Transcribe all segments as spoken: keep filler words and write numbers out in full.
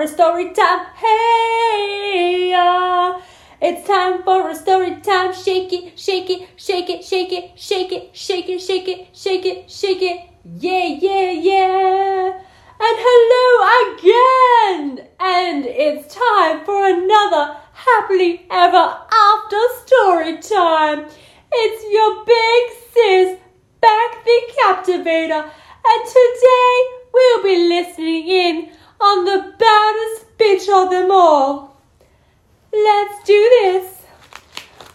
for a story time. Hey, uh, it's time for a story time. Shake it, shake it, shake it, shake it, shake it, shake it, shake it, shake it, shake it. Yeah, yeah, yeah. And hello again. And it's time for another happily ever after story time. It's your big sis, Back the Captivator. And today we'll be listening in on the baddest bitch of them all. Let's do this.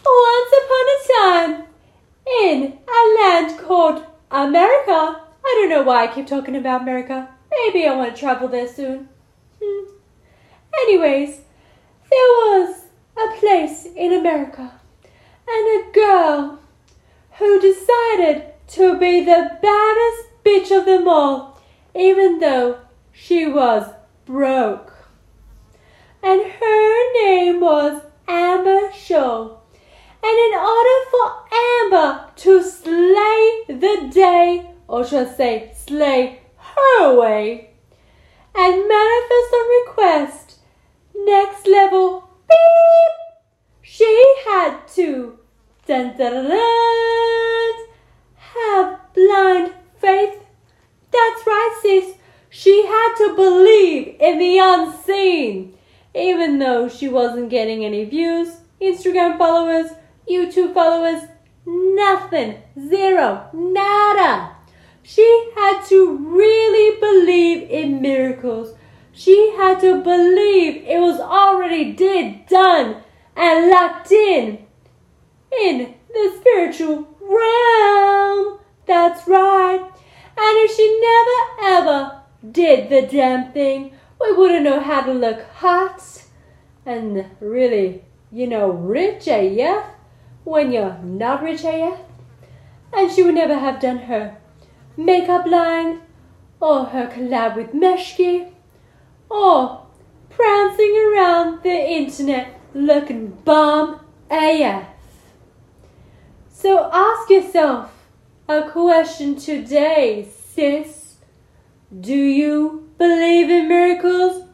Once upon a time, in a land called America. I don't know why I keep talking about America. Maybe I want to travel there soon. Hmm. Anyways, there was a place in America and a girl who decided to be the baddest bitch of them all, even though she was broke. And her name was Amber Scholl. And in order for Amber to slay the day, or should I say slay her way, and manifest on request, next level, beep, she had to dun, dun, dun, dun, have blind faith. That's right, sis. She had to believe in the unseen. Even though she wasn't getting any views, Instagram followers, YouTube followers, nothing, zero, nada. She had to really believe in miracles. She had to believe it was already did, done, and locked in. In the spiritual realm. That's right. And if she never ever did the damn thing, we wouldn't know how to look hot and really, you know, rich A F when you're not rich A F. And she would never have done her makeup line or her collab with Meshki or prancing around the internet looking bomb A F. So ask yourself a question today, sis. Do you believe in miracles?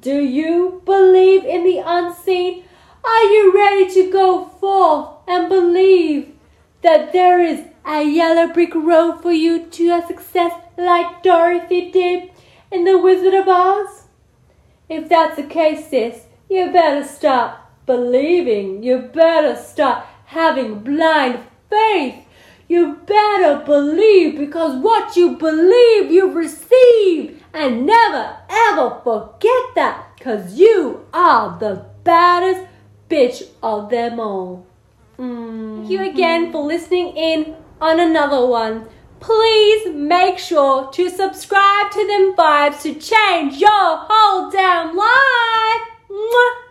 Do you believe in the unseen? Are you ready to go forth and believe that there is a yellow brick road for you to a success like Dorothy did in The Wizard of Oz? If that's the case, sis, you better start believing. You better start having blind faith. You better believe, because what you believe you receive, and never ever forget that, because you are the baddest bitch of them all. Mm-hmm. Thank you again for listening in on another one. Please make sure to subscribe to Them Vibes to change your whole damn life. Mwah.